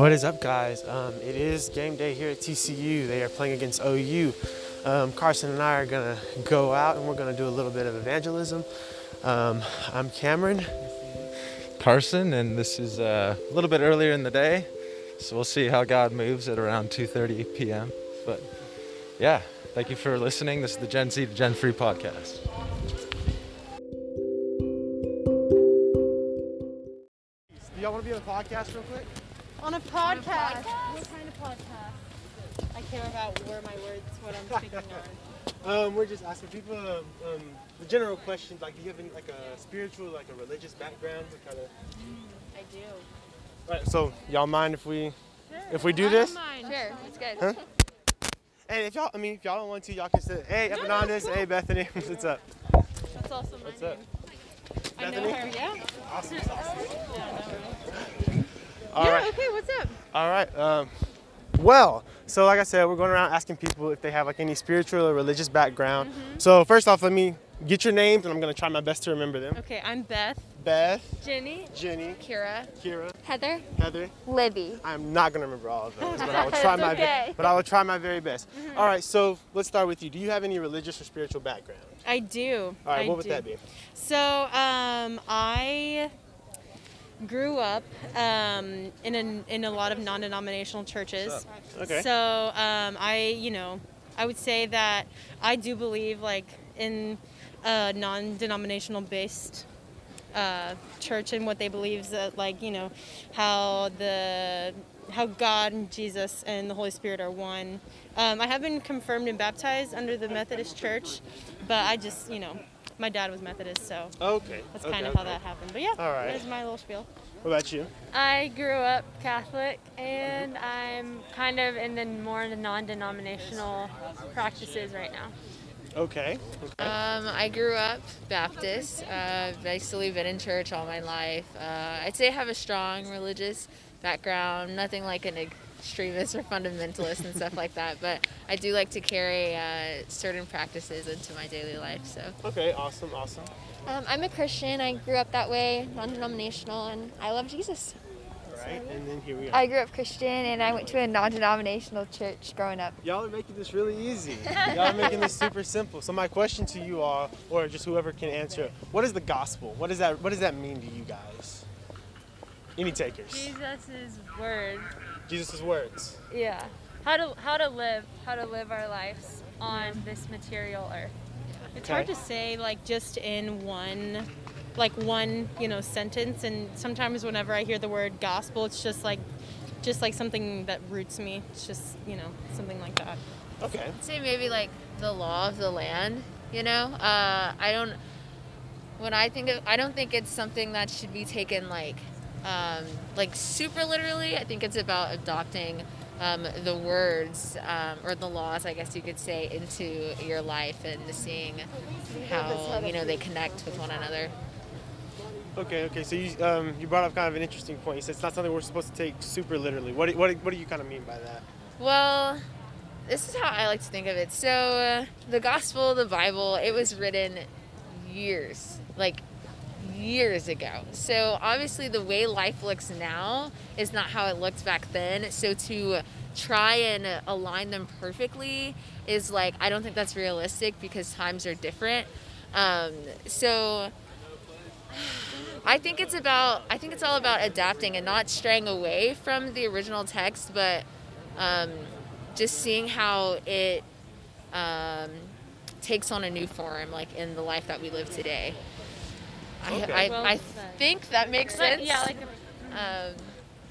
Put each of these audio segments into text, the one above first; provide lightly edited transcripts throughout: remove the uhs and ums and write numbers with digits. What is up, guys? It is game day here at TCU. They are playing against OU. Carson and I are gonna go out and we're gonna do a little bit of evangelism. I'm Cameron. Carson, and this is a little bit earlier in the day, so we'll see how God moves at around 2:30 p.m. But yeah, thank you for listening. This is the Gen Z to Gen Free podcast. Do y'all want to be on the podcast real quick? On a podcast. What kind of podcast? I care about where my words, what I'm speaking on. We're just asking people the general questions, like, do you have any, like, a spiritual, like, a religious background? Kind of. I do. All right, so y'all mind if we do this? I don't mind. Sure, it's good. Huh? Hey, if y'all, if y'all don't want to, y'all can say, hey, Evanandis, cool. Hey, Bethany, what's up? That's also my name. What's up? I know her, yeah. Awesome, awesome. All right. Okay, what's up? All right. Well, so like I said, we're going around asking people if they have like any spiritual or religious background. Mm-hmm. So first off, let me get your names, and I'm going to try my best to remember them. Okay, I'm Beth. Beth. Jenny. Jenny. Kira. Kira. Heather. Heather. Libby. I'm not going to remember all of those, but I will try my very best. Mm-hmm. All right, so let's start with you. Do you have any religious or spiritual background? I do. All right, what would that be? So I grew up in a lot of non-denominational churches. Okay. So I would say that I do believe, like, in a non-denominational based church, and what they believe is that, like, you know, how God and Jesus and the Holy Spirit are one. I have been confirmed and baptized under the Methodist Church, but I just, you know, my dad was Methodist, so that's kind of how that happened. But yeah, all right, There's my little spiel. What about you? I grew up Catholic, and I'm kind of in the more non-denominational practices right now. Okay. I grew up Baptist. I've basically been in church all my life. I'd say I have a strong religious background, nothing like an extremist or fundamentalist and stuff like that, but I do like to carry certain practices into my daily life. So. Okay, awesome. I'm a Christian. I grew up that way, non-denominational, and I love Jesus. Right, and then here we are. I grew up Christian, and I went to a non-denominational church growing up. Y'all are making this really easy. Y'all are making this super simple. So my question to you all, or just whoever can answer, what is the gospel? What does that mean to you guys? Any takers? Jesus' words. Yeah. How to live our lives on this material earth. Yeah. It's hard to say, like, just in one sentence, and sometimes whenever I hear the word gospel, it's just like something that roots me. It's just, you know, something like that. Okay. I'd say maybe like the law of the land, you know? I don't think it's something that should be taken like super literally. I think it's about adopting the words or the laws, I guess you could say, into your life and seeing how, you know, they connect with one another. Okay. So you brought up kind of an interesting point. You said it's not something we're supposed to take super literally. What do you kind of mean by that? Well, this is how I like to think of it. So the gospel, the Bible, it was written years ago. So obviously the way life looks now is not how it looked back then. So to try and align them perfectly is, like, I don't think that's realistic because times are different. So I think it's about, I think it's all about adapting and not straying away from the original text, but just seeing how it takes on a new form, like in the life that we live today. Okay. I think that makes sense. Yeah, like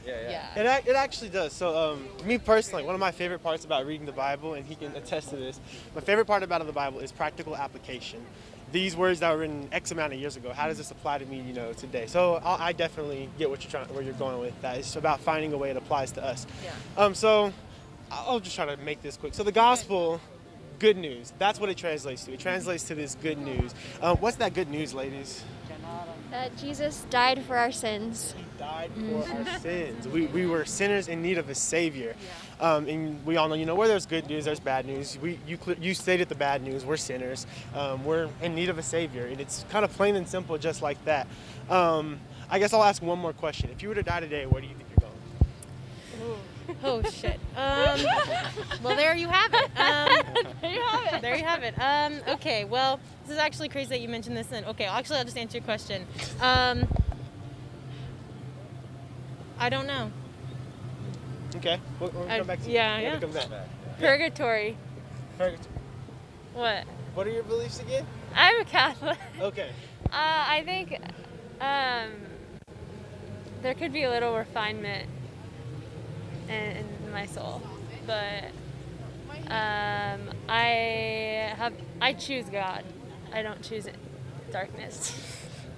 It actually does. So me personally, one of my favorite parts about reading the Bible, and he can attest to this, my favorite part about the Bible is practical application. These words that were written X amount of years ago, how does this apply to me, you know, today? So I definitely get what you're where you're going with that. It's about finding a way it applies to us. Yeah. So I'll just try to make this quick. So the gospel, good news. That's what it translates to. It translates to this good news. What's that good news, ladies? That Jesus died for our sins. He died for our sins. We were sinners in need of a savior. Yeah. And we all know, you know, where there's good news, there's bad news. You stated the bad news. We're sinners. We're in need of a savior. And it's kind of plain and simple, just like that. I guess I'll ask one more question. If you were to die today, where do you think you're going? Oh, shit. Well, there you have it. Okay, well, this is actually crazy that you mentioned this. And okay, actually, I'll just answer your question. I don't know. Okay, we'll come back to you. Purgatory. Purgatory. What? What are your beliefs again? I'm a Catholic. Okay. I think there could be a little refinement in my soul, but I choose God. I don't choose darkness.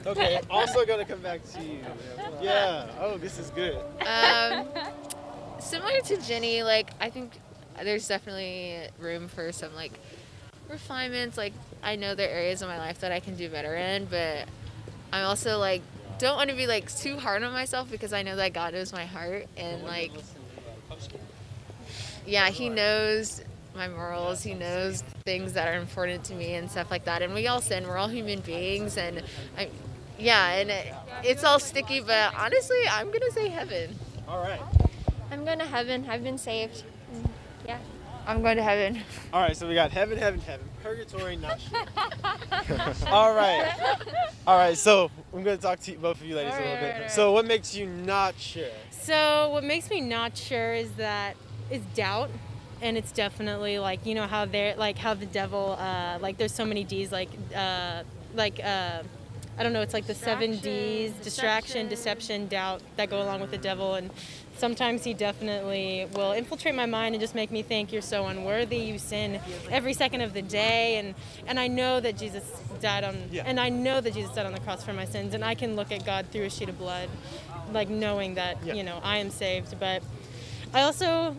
Okay, also gonna come back to you. Yeah. Oh, this is good. Similar to Jenny, like I think there's definitely room for some like refinements. Like I know there are areas of my life that I can do better in, but I'm also like don't want to be like too hard on myself because I know that God knows my heart and like yeah, He knows my morals, He knows things that are important to me and stuff like that. And we all sin, we're all human beings, and it's all sticky, but honestly, I'm going to say heaven. All right. I'm going to heaven. I've been saved. Yeah. I'm going to heaven. All right, so we got heaven, heaven, heaven. Purgatory, not sure. All right. All right, so I'm going to talk to you, both of you ladies a little bit. Right. So what makes you not sure? So what makes me not sure is doubt. And it's definitely like, you know, how the devil, like there's so many D's, I don't know, it's like the 7 D's, distraction, deception, doubt that go along with the devil. And sometimes he definitely will infiltrate my mind and just make me think you're so unworthy, you sin every second of the day. And I know that Jesus died on the cross for my sins. And I can look at God through a sheet of blood, like knowing that, you know, I am saved. But I saw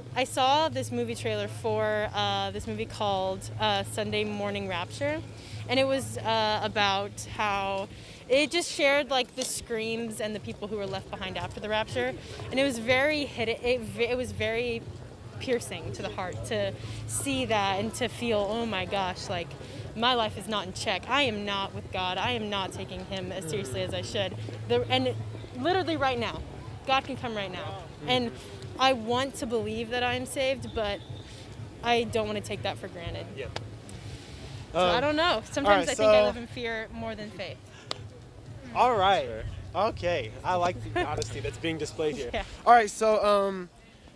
this movie trailer for this movie called Sunday Morning Rapture, and it was about how it just shared like the screams and the people who were left behind after the rapture, and it was very piercing to the heart to see that and to feel, oh my gosh, like my life is not in check. I am not with God. I am not taking Him as seriously as I should. And literally right now, God can come right now, and I want to believe that I'm saved, but I don't want to take that for granted. Yeah. So I don't know. Sometimes I think I live in fear more than faith. All right. Okay. I like the honesty that's being displayed here. Yeah. All right. So,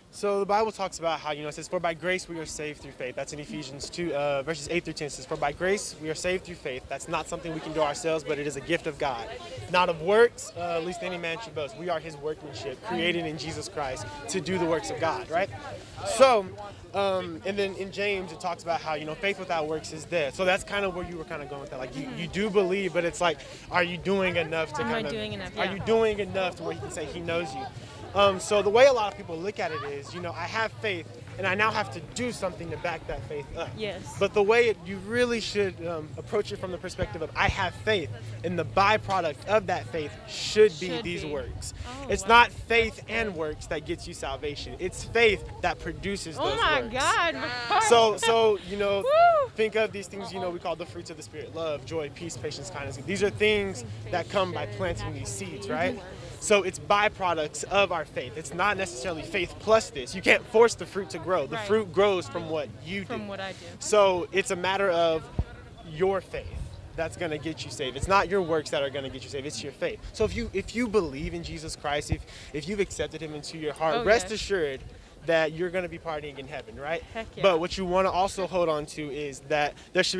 so the Bible talks about how, you know, it says, for by grace we are saved through faith. That's in Ephesians 2, verses 8 through 10. It says, for by grace we are saved through faith. That's not something we can do ourselves, but it is a gift of God. Not of works, least any man should boast. We are His workmanship, created in Jesus Christ to do the works of God, right? So, and then in James, it talks about how, you know, faith without works is dead. So that's kind of where you were kind of going with that. Like, you do believe, but it's like, are you doing enough to are you doing enough to where He can say He knows you? So the way a lot of people look at it is, you know, I have faith and I now have to do something to back that faith up. Yes. But the way you really should approach it from the perspective of I have faith, and the byproduct of that faith should be these works. Oh, it's not faith and works that gets you salvation. It's faith that produces those works. Oh my God. Wow. So, you know, think of these things, you know, we call the fruits of the Spirit: love, joy, peace, patience, kindness. These are things that come by planting these seeds, right? So it's byproducts of our faith. It's not necessarily faith plus this. You can't force the fruit to grow. The fruit grows from what you do. From what I do. So it's a matter of your faith that's going to get you saved. It's not your works that are going to get you saved. It's your faith. So if you believe in Jesus Christ, if you've accepted Him into your heart, rest assured that you're going to be partying in heaven, right? Heck yeah. But what you want to also hold on to is that there should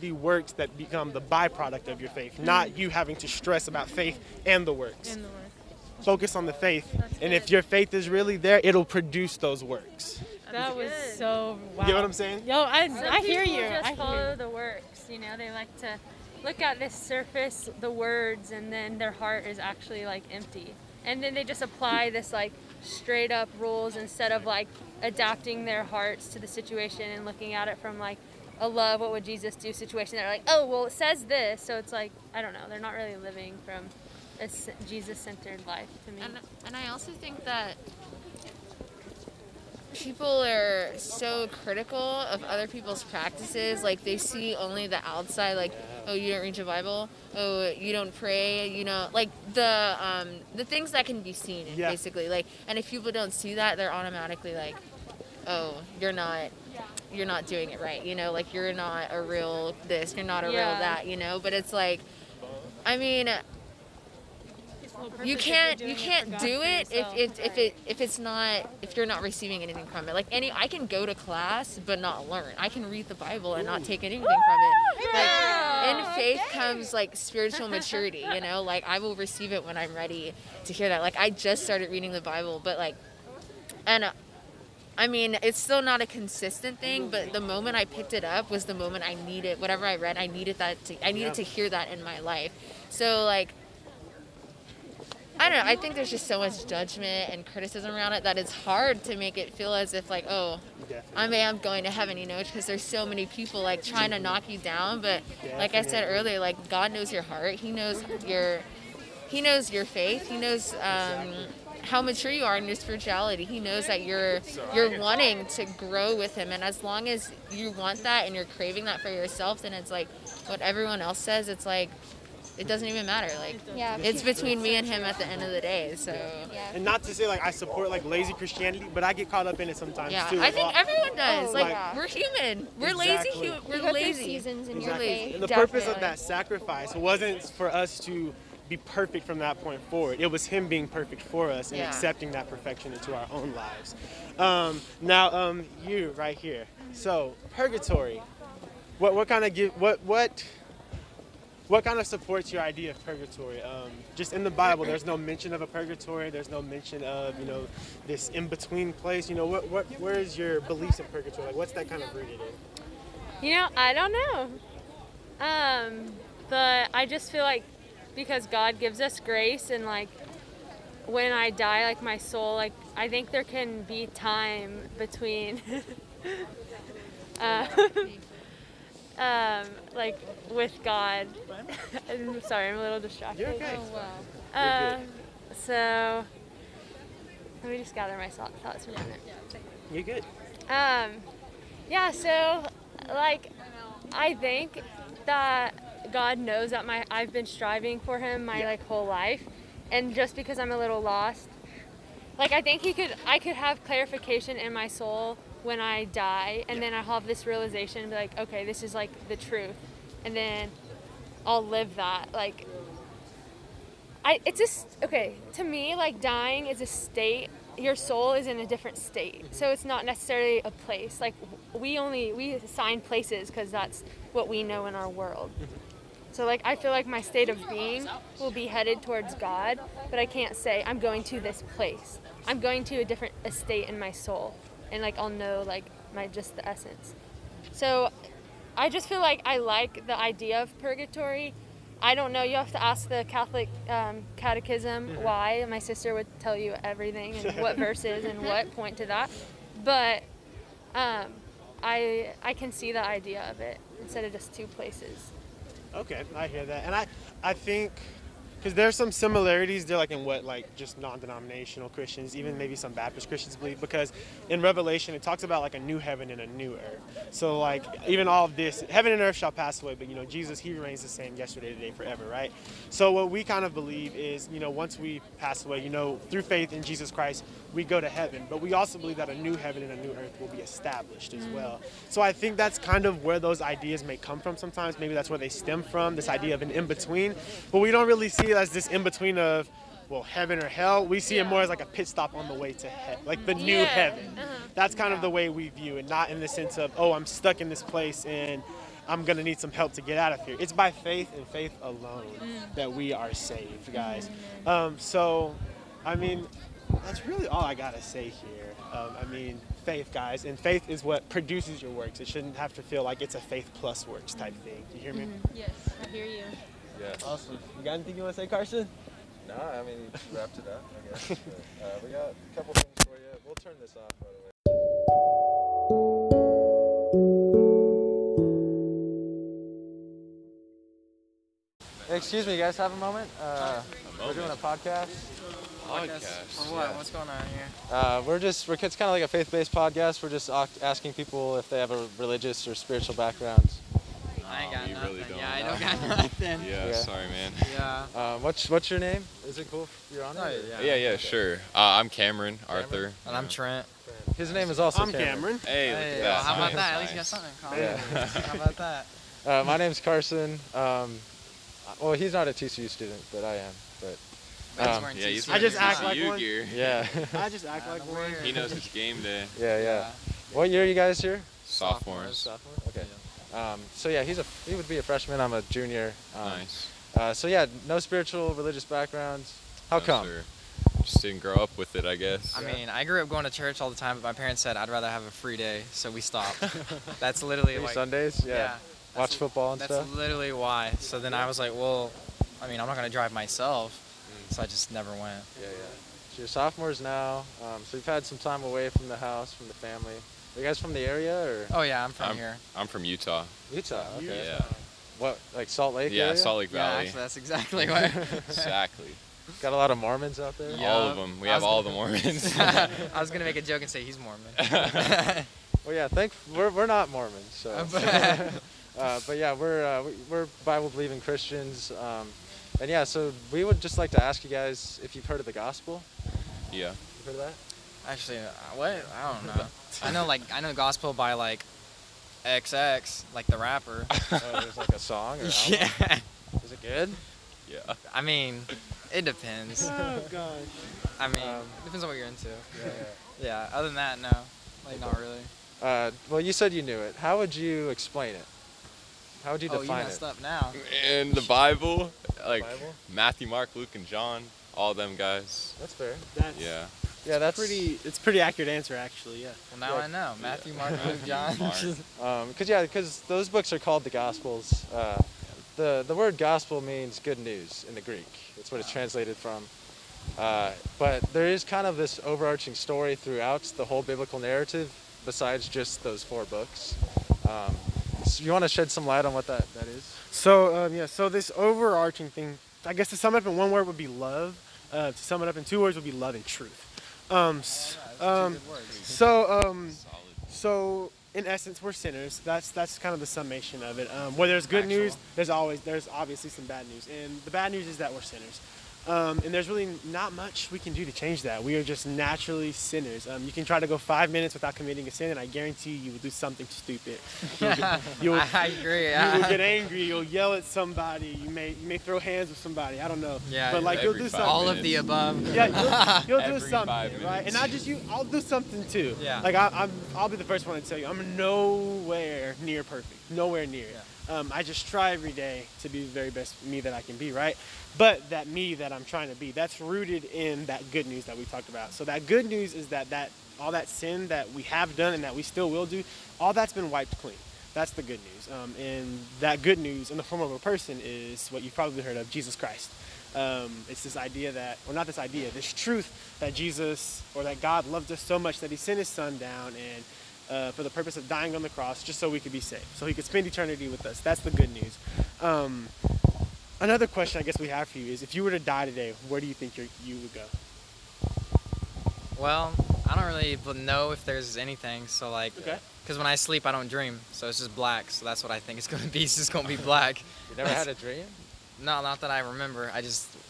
be works that become the byproduct of your faith, not you having to stress about faith and the works. And the works. Focus on the faith. If your faith is really there, it'll produce those works. That was so wow. You know what I'm saying? Yo, I hear you. Just follow the works, you know, they like to look at this surface, the words, and then their heart is actually like empty. And then they just apply this like straight up rules instead of like adapting their hearts to the situation and looking at it from like a love, what would Jesus do situation. They're like, oh, well, it says this. So it's like, I don't know. They're not really living from a Jesus-centered life to me. And I also think that people are so critical of other people's practices. Like they see only the outside, like, oh, you don't read your Bible, oh, you don't pray, you know, like the things that can be seen, yeah, basically. Like, and if people don't see that, they're automatically like, oh, you're not doing it right, you know, like you're not a real this, you're not a real that, you know. But it's like, I mean, you can't do it if you're not receiving anything from it. Like I can go to class but not learn. I can read the Bible and not take anything from it. Like, in faith comes like spiritual maturity, you know. Like, I will receive it when I'm ready to hear that. Like, I just started reading the Bible, but like, and I mean, it's still not a consistent thing, but the moment I picked it up was the moment I needed whatever I read. I needed to hear that in my life. So like, I don't know. I think there's just so much judgment and criticism around it that it's hard to make it feel as if like, oh, I am going to heaven, you know, because there's so many people like trying to knock you down. But like I said earlier, like, God knows your heart. He knows your faith. He knows how mature you are in your spirituality. He knows that you're wanting to grow with him. And as long as you want that and you're craving that for yourself, then it's like what everyone else says. It's like, it doesn't even matter. Like, yeah, it's between me and him at the end of the day. So, yeah. And not to say like I support like lazy Christianity, but I get caught up in it sometimes too. Yeah, I think everyone does. We're human. We're lazy. We're lazy. Seasons in your life. And the purpose of that sacrifice wasn't for us to be perfect from that point forward. It was him being perfect for us and accepting that perfection into our own lives. You right here. So, purgatory. What kind of supports your idea of purgatory? Just in the Bible, there's no mention of a purgatory. There's no mention of, you know, this in-between place. You know, where is your beliefs in purgatory? Like, what's that kind of rooted in? You know, I don't know. But I just feel like because God gives us grace, and like when I die, like my soul, like I think there can be time between. Like with God. I'm sorry, I'm a little distracted. You're okay. Oh, wow. So let me just gather my thoughts for a minute. You're good. Yeah, so like I think that God knows that I've been striving for him my like whole life, and just because I'm a little lost, like I think I could have clarification in my soul when I die, and then I'll have this realization and be like, okay, this is like the truth, and then I'll live that. Like, it's just, okay, to me, like dying is a state. Your soul is in a different state, so it's not necessarily a place. Like, we assign places because that's what we know in our world. So like, I feel like my state of being will be headed towards God, but I can't say I'm going to this place. I'm going to a different estate in my soul. And like, I'll know like just the essence. So I just feel like I like the idea of purgatory. I don't know, you have to ask the Catholic catechism why. My sister would tell you everything and what verses and what point to that. But I can see the idea of it instead of just two places. Okay, I hear that. And I think, because there's some similarities there, like in what like just non-denominational Christians, even maybe some Baptist Christians believe, because in Revelation it talks about like a new heaven and a new earth. So like, even all of this, heaven and earth shall pass away, but you know, Jesus, he remains the same yesterday, today, forever, right? So what we kind of believe is, you know, once we pass away, you know, through faith in Jesus Christ, we go to heaven, but we also believe that a new heaven and a new earth will be established as well. So I think that's kind of where those ideas may come from sometimes. Maybe that's where they stem from, this idea of an in-between, but we don't really see as this in-between of, well, heaven or hell. We see it more as like a pit stop on the way to heaven, like the new heaven. That's kind of the way we view it, not in the sense of, oh, I'm stuck in this place and I'm going to need some help to get out of here. It's by faith and faith alone that we are saved, guys. So, I mean, that's really all I got to say here. I mean, faith, guys, and faith is what produces your works. It shouldn't have to feel like it's a faith plus works type thing. You hear me? Yes, I hear you. Yeah. Awesome. You got anything you want to say, Carson? Nah, I mean, you wrapped it up, I guess. But, we got a couple things for you. We'll turn this off, by the way. Excuse me, you guys have a moment? We're doing a podcast. Podcast? Or what? Yeah. What's going on here? It's kind of like a faith-based podcast. We're just asking people if they have a religious or spiritual background. I ain't got nothing. Really don't. Yeah, I don't got nothing. Yeah, sorry, man. Yeah. What's your name? Is it cool if you're on it? Yeah, sure. I'm Cameron Arthur. And I'm Trent. His name is also Cameron. Hey, look at that. How about that? At least you got something in common. Yeah. How about that? My name's Carson. Well, he's not a TCU student, but I am. But he's wearing TCU gear. Yeah. I just act like one. He knows it's game day. Yeah. What year are you guys here? Sophomores. Okay. Yeah. So yeah, he would be a freshman. I'm a junior. Nice. So yeah, no spiritual, religious backgrounds. How come? Sure. Just didn't grow up with it, I guess. I mean, I grew up going to church all the time, but my parents said I'd rather have a free day, so we stopped. That's literally free like Sundays. Yeah. Watch football and stuff. That's literally why. So then I was like, well, I mean, I'm not gonna drive myself, so I just never went. Yeah. So you're sophomores now. So you've had some time away from the house, from the family. Are you guys from the area or? Oh yeah, I'm here. I'm from Utah. Utah. Okay. Yeah. What, like Salt Lake? Yeah, area? Salt Lake Valley. Yeah, that's exactly why. Exactly. Got a lot of Mormons out there. Yeah. All of them. We have all the Mormons. I was gonna make a joke and say he's Mormon. Well, yeah. We're not Mormons, so. But yeah, we're Bible-believing Christians, and yeah, so we would just like to ask you guys if you've heard of the gospel. Yeah. You've heard of that? Actually, what? I don't know. I know gospel by like XX, like the rapper. There's like a song or album? Yeah. Is it good? Yeah. I mean, it depends. Oh gosh. I mean, it depends on what you're into. Yeah. Other than that, no. Like, not really. Well, you said you knew it. How would you explain it? How would you define it? Oh, you messed up now. In the Bible, Matthew, Mark, Luke, and John, all them guys. That's fair. That's pretty. It's a pretty accurate answer, actually. Yeah. Well, now I know Matthew, Mark, Luke, John. Because those books are called the Gospels. The word gospel means good news in the Greek. That's what it's translated from. But there is kind of this overarching story throughout the whole biblical narrative, besides just those four books. So you want to shed some light on what that is? So, so this overarching thing, I guess to sum it up in one word would be love. To sum it up in two words would be love and truth. So in essence, we're sinners. That's kind of the summation of it. Where there's good news, there's obviously some bad news. And the bad news is that we're sinners. And there's really not much we can do to change that. We are just naturally sinners. You can try to go 5 minutes without committing a sin, and I guarantee you will do something stupid. I agree. You will get angry. You'll yell at somebody. You may throw hands with somebody. I don't know. Yeah. But like, you'll do something. All of the above. Yeah. You'll do something, right? And not just you. I'll do something too. Yeah. Like I'll be the first one to tell you, I'm nowhere near perfect. Nowhere near. Yeah. I just try every day to be the very best me that I can be, right? But that me that I'm trying to be, that's rooted in that good news that we talked about. So that good news is that all that sin that we have done and that we still will do, all that's been wiped clean. That's the good news. And that good news in the form of a person is what you've probably heard of, Jesus Christ. It's this idea that, or not this idea, this truth that Jesus or that God loved us so much that he sent his son down and for the purpose of dying on the cross just so we could be saved, so he could spend eternity with us. That's the good news. Another question I guess we have for you is, if you were to die today, where do you think you would go? Well, I don't really know if there's anything, so like, because when I sleep I don't dream, so it's just black, so that's what I think it's going to be. It's just going to be black. You never had a dream? No, not that I remember.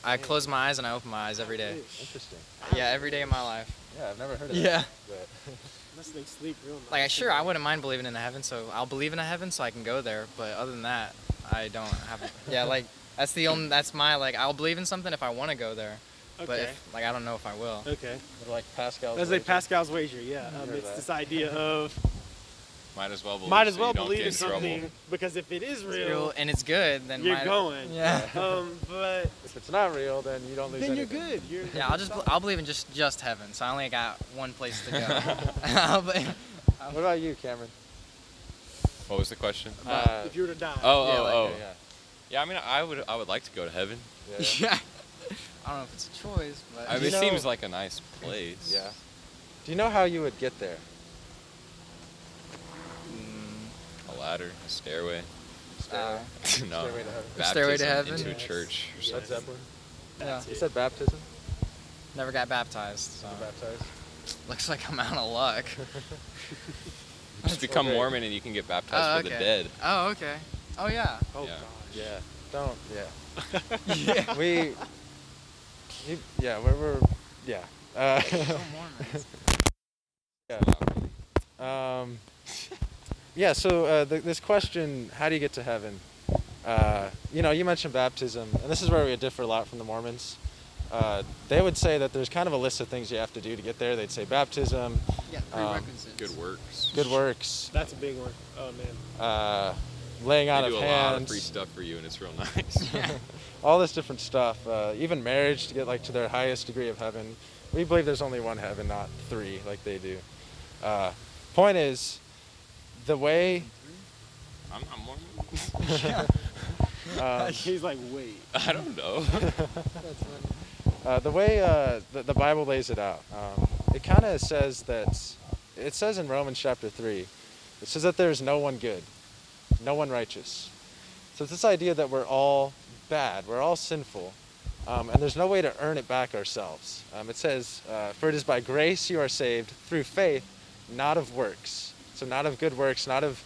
I close my eyes and I open my eyes every day. Interesting. Yeah, every day of my life. Yeah, I've never heard of that. Yeah. Sleep real nice. Like, sure, I wouldn't mind believing in a heaven, so I'll believe in a heaven so I can go there. But other than that, I don't have. Yeah, like that's my I'll believe in something if I want to go there, but I don't know if I will. Okay. Like Pascal's. That's like Pascal's Wager. Yeah. It's this idea of might as well believe in something because if it is real and it's good, then you're going. Yeah. But if it's not real, then you don't lose anything. Then you're good. I'll believe in just heaven. So I only got one place to go. What about you, Cameron? What was the question? If you were to die. Yeah. I mean, I would like to go to heaven. Yeah. I don't know if it's a choice, but it seems like a nice place. Yeah. Do you know how you would get there? Ladder, a stairway. No. Stairway to heaven. Stairway to heaven. Into a church. Or something. You said baptism? Never got baptized. So. Baptized? Looks like I'm out of luck. Just become Mormon and you can get baptized for the dead. Oh, okay. Oh yeah. Oh yeah. Gosh. Yeah. Don't. Yeah. Yeah. Yeah. So Mormons. Yeah. Yeah. So this question, how do you get to heaven? You know, you mentioned baptism, and this is where we differ a lot from the Mormons. They would say that there's kind of a list of things you have to do to get there. They'd say baptism. Yeah, prerequisites. Good works. Good works. That's a big one. Oh, man. Laying on of hands. They do a lot of free stuff for you, and it's real nice. Yeah. All this different stuff. Even marriage to get, like, to their highest degree of heaven. We believe there's only one heaven, not three like they do. Point is, the way... I'm Mormon. Yeah. He's like, wait. I don't know. That's funny. The way the Bible lays it out, it kind of says that, it says in Romans chapter 3, it says that there is no one good, no one righteous. So it's this idea that we're all bad, we're all sinful, and there's no way to earn it back ourselves. It says, for it is by grace you are saved through faith, not of works. So not of good works, not of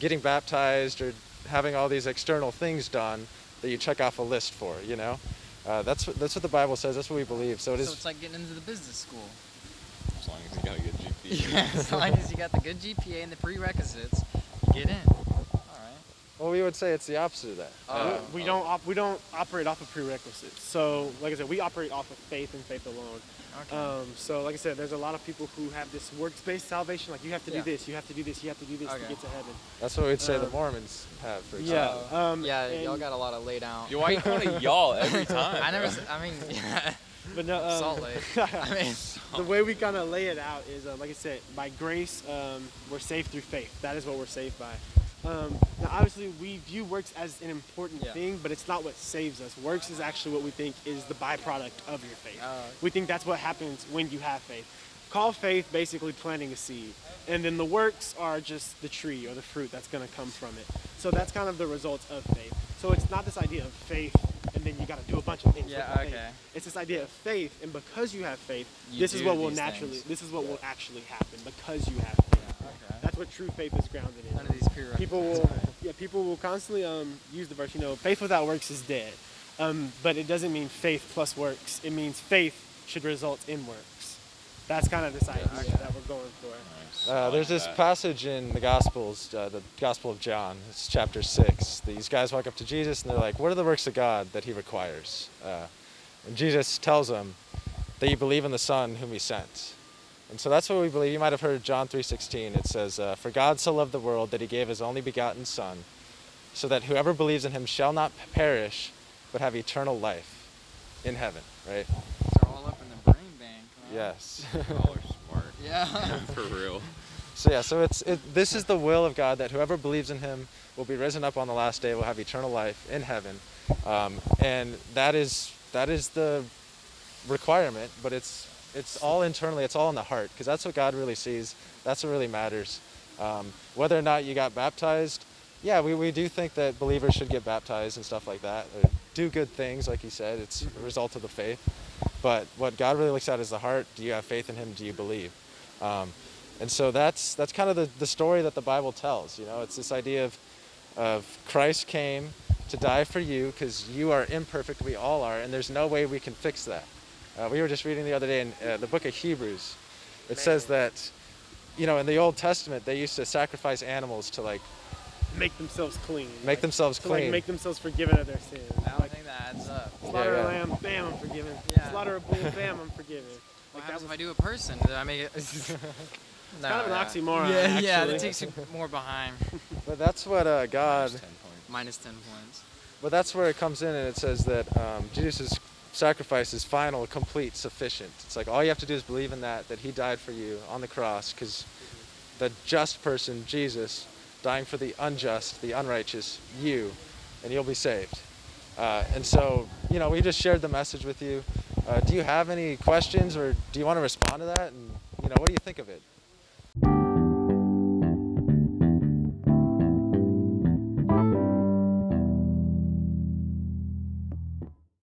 getting baptized or having all these external things done that you check off a list for, you know? That's what the Bible says. That's what we believe. So it is. So it's like getting into the business school. As long as you got a good GPA. Yeah, as long as you got the good GPA and the prerequisites, you get in. All right. Well, we would say it's the opposite of that. We don't operate off of prerequisites. So, like I said, we operate off of faith and faith alone. Okay. So, like I said, there's a lot of people who have this works-based salvation. Like, you have to do this, you have to do this, you have to do this to get to heaven. That's what we'd say the Mormons have, for example. Yeah, y'all got a lot of laid out. Why you calling y'all every time? But no, Salt Lake. The way we kind of lay it out is, like I said, by grace, we're saved through faith. That is what we're saved by. Now, obviously, we view works as an important thing, but it's not what saves us. Works is actually what we think is the byproduct of your faith. We think that's what happens when you have faith. Call faith basically planting a seed, and then the works are just the tree or the fruit that's going to come from it. So that's kind of the results of faith. So it's not this idea of faith, and then you got to do a bunch of things. Yeah, okay. It's this idea of faith, and because you have faith, this is what will naturally, this is what will actually happen because you have faith. That's what true faith is grounded in. None of these prerequisites. People will constantly use the verse, you know, faith without works is dead. But it doesn't mean faith plus works. It means faith should result in works. That's kind of this idea that we're going for. There's this passage in the Gospels, the Gospel of John, it's chapter 6. These guys walk up to Jesus and they're like, what are the works of God that he requires? And Jesus tells them that you believe in the Son whom he sent. And so that's what we believe. You might have heard John 3:16. It says, for God so loved the world that he gave his only begotten Son, so that whoever believes in him shall not perish, but have eternal life in heaven, right? They're all up in the brain bank, huh? Yes. Y'all are smart. Yeah. For real. So yeah, so this is the will of God, that whoever believes in him will be risen up on the last day, will have eternal life in heaven. And that is the requirement, but it's all internally, it's all in the heart, because that's what God really sees, that's what really matters. Whether or not you got baptized, yeah, we do think that believers should get baptized and stuff like that, or do good things, like you said, it's a result of the faith. But what God really looks at is the heart. Do you have faith in him? Do you believe? And so that's kind of the story that the Bible tells, you know. It's this idea of Christ came to die for you, because you are imperfect, we all are, and there's no way we can fix that. We were just reading the other day in the book of Hebrews. It says that, you know, in the Old Testament, they used to sacrifice animals to, like... make themselves clean. Make themselves clean. Like, make themselves forgiven of their sins. I don't think that adds up. Slaughter a lamb, bam, I'm forgiven. Yeah. Slaughter a bull, bam, I'm forgiven. Like, what happens if I do a person? Did I make it... It's kind of an oxymoron, actually. Yeah, that takes you more behind. But that's what God... Minus 10 points. But that's where it comes in, and it says that Jesus' sacrifice is final, complete, sufficient. It's like all you have to do is believe in that he died for you on the cross, because the just person, Jesus, dying for the unjust, the unrighteous, you, and you'll be saved. And so, you know, we just shared the message with you. Do you have any questions, or do you want to respond to that? And, you know, what do you think of it?